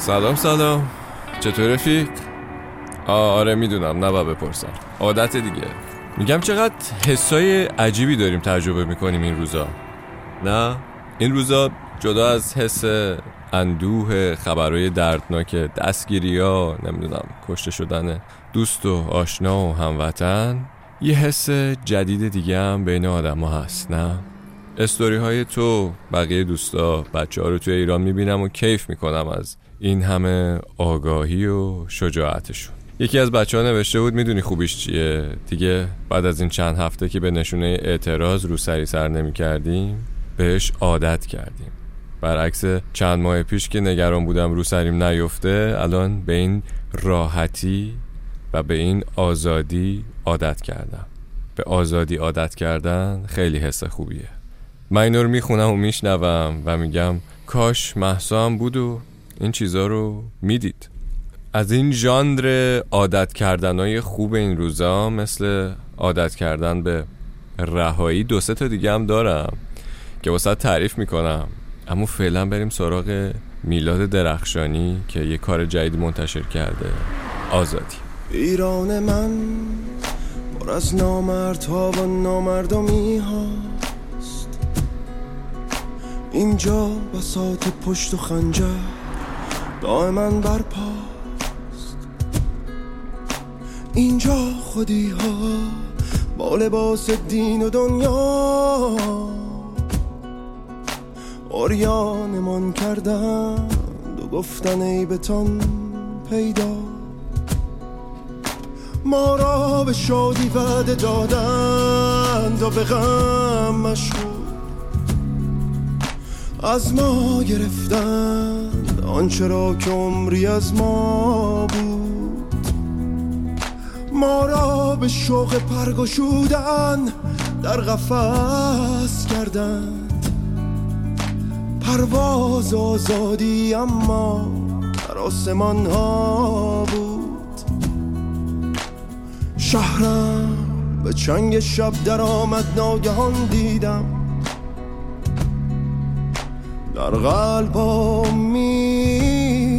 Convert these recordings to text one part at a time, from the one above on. سلام چطور رفیق؟ آره میدونم نباید بپرسم، عادت دیگه. میگم چقدر حسای عجیبی داریم تجربه میکنیم این روزا، نه؟ این روزا جدا از حس اندوه، خبرهای دردناک، دستگیری‌ها، نمیدونم کشته شدن دوست و آشنا و هموطن، یه حس جدید دیگه هم بین آدم ها هست، نه؟ استوری های تو، بقیه دوستا، بچه ها رو توی ایران میبینم و کیف میکنم از این همه آگاهی و شجاعتشون. یکی از بچه ها نوشته بود میدونی خوبیش چیه؟ دیگه بعد از این چند هفته که به نشونه اعتراض رو سری سر نمی کردیم بهش عادت کردیم، برعکس چند ماه پیش که نگران بودم رو سریم نیفته، الان به این راحتی و به این آزادی عادت کردم. به آزادی عادت کردن خیلی حس خوبیه. من این رو میخونم و میشنوم و میگم کاش مهسا هم بود و این چیزا رو میدید. از این ژانر عادت کردنای خوب این روزا، مثل عادت کردن به رهایی، دو سه تا دیگه هم دارم که واسه تعریف میکنم. اما فعلا بریم سراغ میلاد درخشانی که یه کار جدید منتشر کرده، آزادی. ایران من پر از نامردها و نامردمی هاست، اینجا بساط پشت و خنجر دائما برپاست، اینجا خودی ها با لباس دین و دنیا آریانمان کردند و گفتن عیبتان پیدا، ما را به شادی وعده دادند و به غم مشغول، از ما گرفتند آنچه را که عمری از ما بود، ما را به شوق پرگشودن در قفس کردند، پرواز آزادی اما در آسمان ها بود. شهرم به چنگ شب در آمد، ناگهان دیدم در قلبمی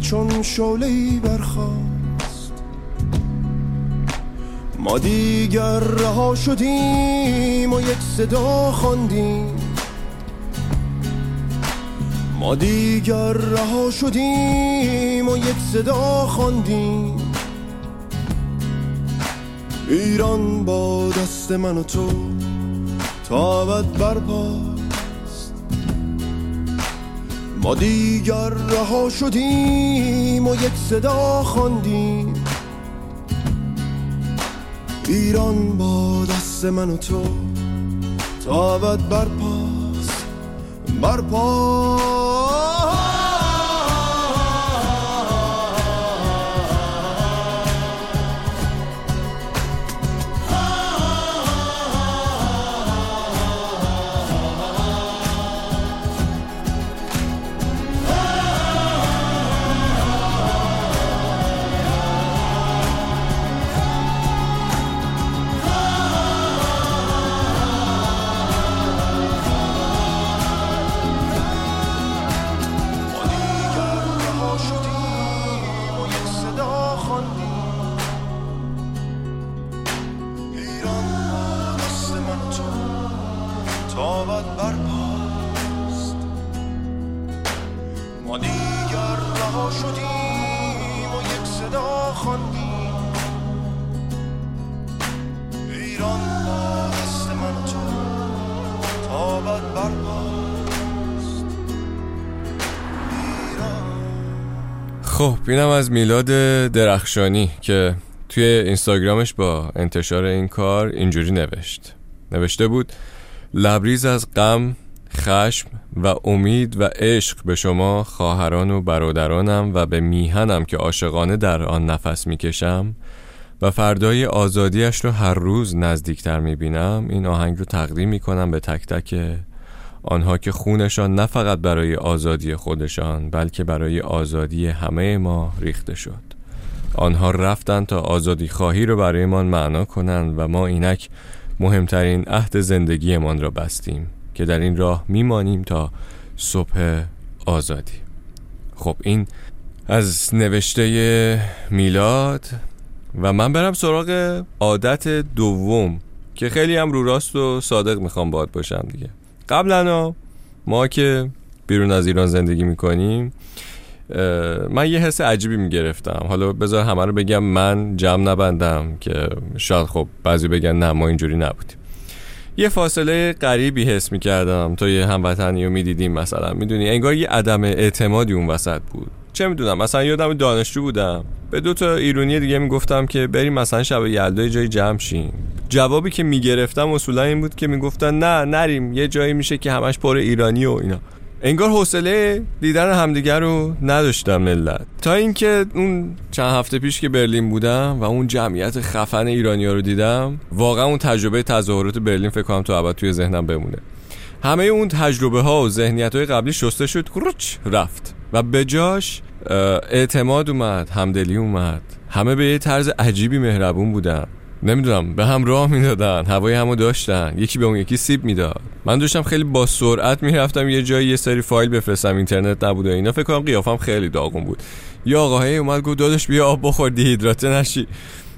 چون شعله‌ای برخاست، ما دیگر رها شدیم و یک صدا خواندیم، ما دیگر رها شدیم و یک صدا خواندیم، ایران با دست من و تو تا ابد برپاست، ما دیگر رها شدیم و یک صدا خواندیم، ایران با دست من و تو تا ابد برپاست، برپاست. خب اینم از میلاد درخشانی که توی اینستاگرامش با انتشار این کار اینجوری نوشته بود لبریز از غم، خشم و امید و عشق به شما خواهران و برادرانم و به میهنم که عاشقانه در آن نفس میکشم و فردای آزادیش رو هر روز نزدیکتر میبینم. این آهنگ رو تقدیم میکنم به تک تک آنها که خونشان نه فقط برای آزادی خودشان بلکه برای آزادی همه ما ریخته شد. آنها رفتن تا آزادی خواهی رو برای ما معنا کنند و ما اینک مهمترین عهد زندگیمان را بستیم که در این راه میمانیم تا صبح آزادی. خب این از نوشته میلاد و من برم سراغ عادت دوم که خیلی هم رو راست و صادق میخوام باهات باشم دیگه. قبلا ما که بیرون از ایران زندگی میکنیم من یه حس عجیبی میگرفتم. حالا بذار همه رو بگم، من جمع نبندم که شاید خب بعضی بگن نه ما اینجوری نبودیم. یه فاصله غریبی حس میکردم تا یه هموطنی رو میدیدیم، مثلا میدونی انگار یه عدم اعتمادی اون وسط بود. چه میدونم، مثلا یادم دانشجو بودم به دو تا ایرانی دیگه میگفتم که بریم مثلا شب یلدا جایی جمع شیم، جوابی که میگرفتم اصولا این بود که میگفتن نه نریم، یه جایی میشه که همش پر ایرانی و اینا. انگار حوصله دیدن همدیگر رو نداشتم ملت. تا اینکه اون چند هفته پیش که برلین بودم و اون جمعیت خفن ایرانی‌ها رو دیدم، واقعا اون تجربه تظاهرات برلین فکر کنم تا ابد توی ذهنم بمونه. همه اون تجربه ها و ذهنیت‌های قبلی شسته شد، رفت و به جاش اعتماد اومد، همدلی اومد. همه به یه طرز عجیبی مهربون بودن، نمیدونم به هم راه میدادن، هوای همو داشتن، یکی به اون یکی سیب میداد. من داشتم خیلی با سرعت میرفتم یه جایی یه سری فایل بفرستم، اینترنت نبود و اینا، فکر کنم قیافم خیلی داغون بود. یا آقاهی اومد گفت داداش بیا آب بخور دیهیدراته نشی،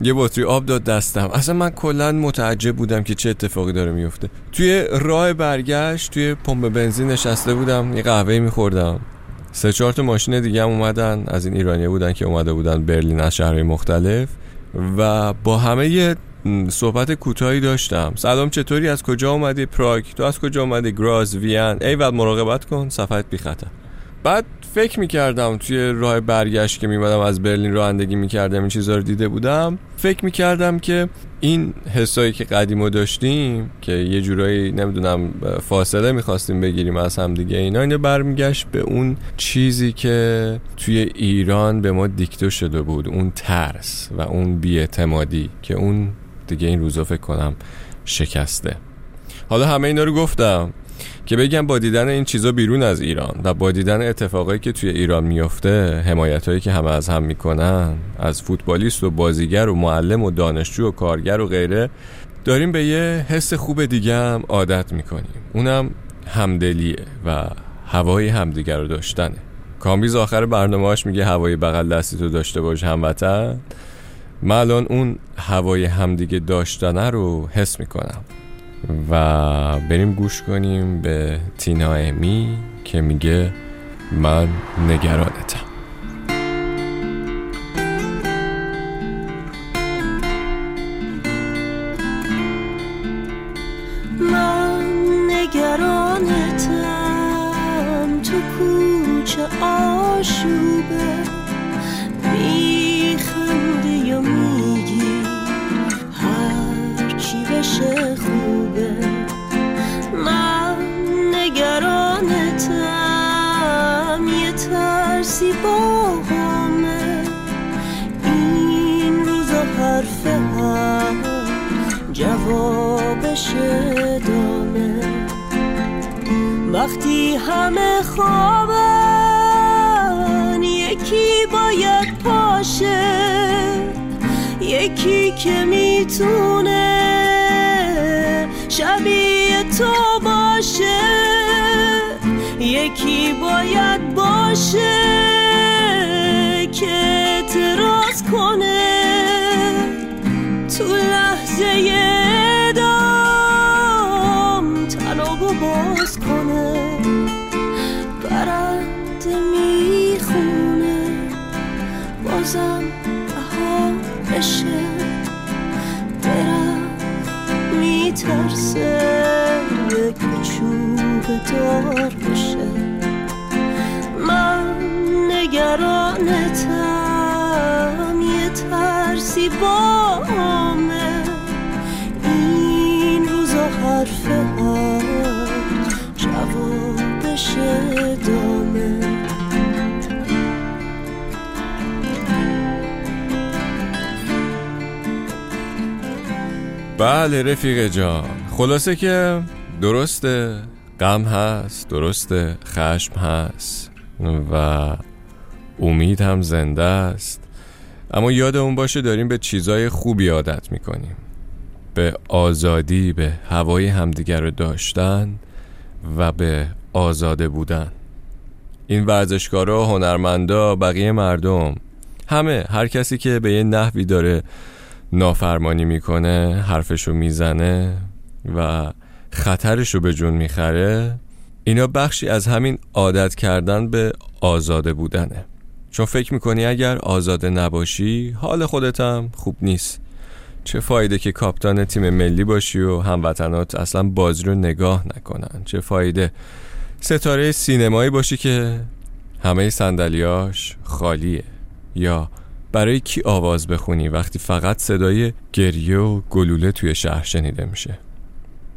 یه بطری آب داد دستم. اصلا من کلا متعجب بودم که چه اتفاقی داره میفته. توی راه برگشت توی پمپ بنزین نشسته بودم، یه قهوه میخوردم، سه چهار تا ماشین دیگه هم اومدن، از این ایرانی‌ها بودن که اومده بودن برلین از شهرهای مختلف، و با همه یه صحبت کوتاهی داشتم. سلام، چطوری، از کجا اومدی؟ پراگ. تو از کجا اومدی؟ گراز، وین. ایول، مراقبت کن، صفحت بی خطر. بعد فکر میکردم توی راه برگشت که میمدم از برلین رانندگی میکردم این چیزا رو دیده بودم، فکر میکردم که این حسایی که قدیما داشتیم که یه جورایی نمیدونم فاصله میخواستیم بگیریم از هم دیگه، اینا برمیگشت به اون چیزی که توی ایران به ما دیکته شده بود، اون ترس و اون بی‌اعتمادی که اون دیگه این روزا فکر کنم شکسته. حالا همه اینا رو گفتم که بگم با دیدن این چیزا بیرون از ایران و با دیدن اتفاقایی که توی ایران میفته، حمایتایی که همه از هم میکنن، از فوتبالیست و بازیگر و معلم و دانشجو و کارگر و غیره، داریم به یه حس خوب دیگه هم عادت میکنیم، اونم همدلیه و هوای همدیگر رو داشتنه. کامبیز آخر برنامه‌اش میگه هوای بغل دستیتو داشته باش هموطن. من الان اون هوای همدیگه داشتنه رو حس میکنم. و بریم گوش کنیم به تینا امی که میگه من نگرانتم. من نگرانتم تو کوچه آشوبه، میخندی یا میگی هرچی بشه خوبه. من نگرانتم، یه ترسی با همه این روزا، حرفه ها جوابش دامه. وقتی همه خوابن یکی باید پاشه، یکی که میتونه شبیه تو باشه، یکی باید باشه که اعتراض کنه تو لحظه دام، طلبو باز کنه. برد میخونه بازم بها بشه، ترسه یک چوب دار بشه. من نگرانتم، یه ترسی با همه این روزا، حرفه ها جوابش دامه. بله رفیق جان، خلاصه که درسته غم هست، درسته خشم هست و امید هم زنده است، اما یادمون باشه داریم به چیزای خوبی عادت میکنیم، به آزادی، به هوای همدیگر رو داشتن و به آزاده بودن. این ورزشکارا، هنرمندا، بقیه مردم، همه، هر کسی که به یه نحوی داره نافرمانی میکنه، حرفشو میزنه و خطرشو به جون میخره، اینا بخشی از همین عادت کردن به آزاده بودنه. چون فکر میکنی اگر آزاده نباشی حال خودت هم خوب نیست. چه فایده که کاپتان تیم ملی باشی و هموطنات اصلا بازی رو نگاه نکنن؟ چه فایده ستاره سینمایی باشی که همه صندلیاش خالیه؟ یا برای کی آواز بخونی وقتی فقط صدای گریه و گلوله توی شهر شنیده میشه؟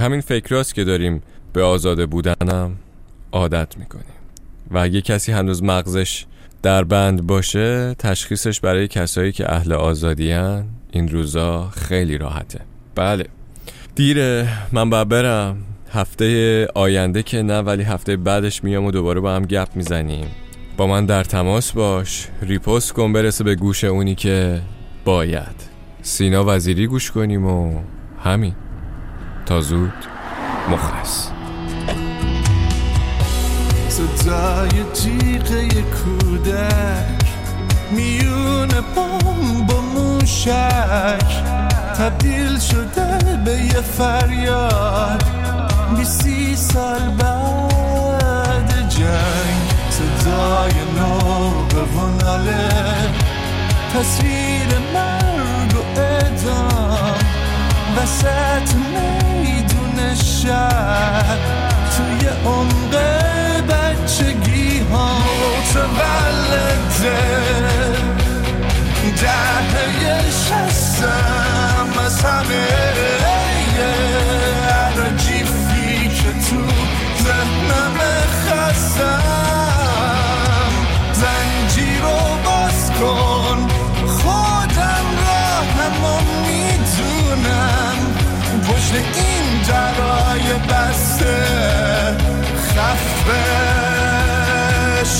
همین فکراست که داریم به آزاده بودنم عادت میکنیم. و اگه کسی هنوز مغزش در بند باشه، تشخیصش برای کسایی که اهل آزادیان این روزا خیلی راحته. بله دیره، من باید برم. هفته آینده که نه، ولی هفته بعدش میام و دوباره با هم گپ میزنیم. با من در تماس باش، ریپوست کن برسه به گوش اونی که باید. سینا وزیری گوش کنیم و همین. تا زود، مخلص. صدای جیغه کودک میون بمب و موشک تبدیل شده به یه فریاد 20 سال بعد جنگ. صدای نوبه و ناله، تصویر مرگ و اعدام وسط میدون شهر توی عمق بچگی ها متولده. دهه 60 از همه عجیبی که تو ذهنم خستم. زنجیر رو باز کن، خودم را همون میدونم. پشت این درای بسته خفه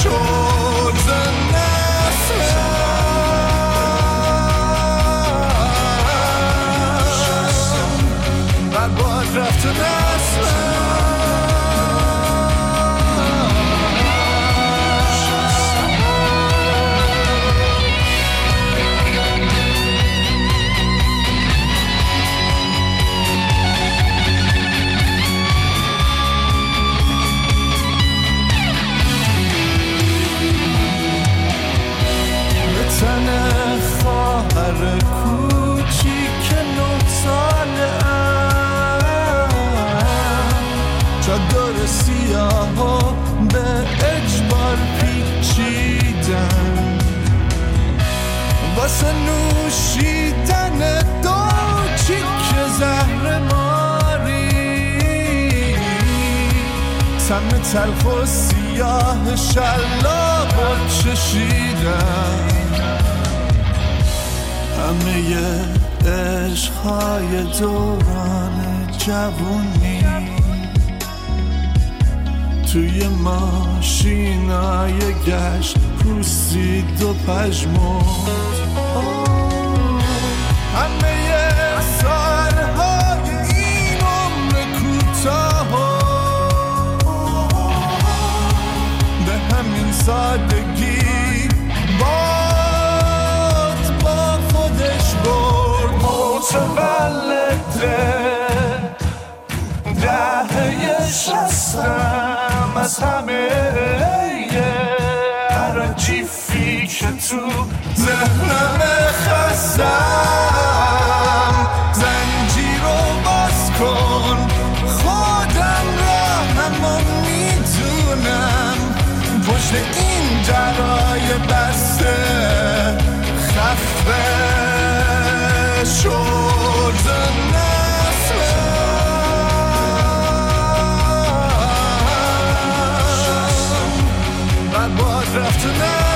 شد نسلم و باز رفت نوشیدن دوچیک زهر ماری، سم تلخ و سیاه شلاب چشیدن. همه عشق‌های دوران جوونی توی ماشینای گشت پوسید و پژمرد. همه سالهای این عمر کوتاه به همین سادگی باد با خودش برد. متولده دهه 60 از همه عجیبی که تو ذهنم خستم. زنجیر رو باز کن، خودم را همون میدونم. پشت این درای بسته خفه شد نسلم و باز رفت نسلم.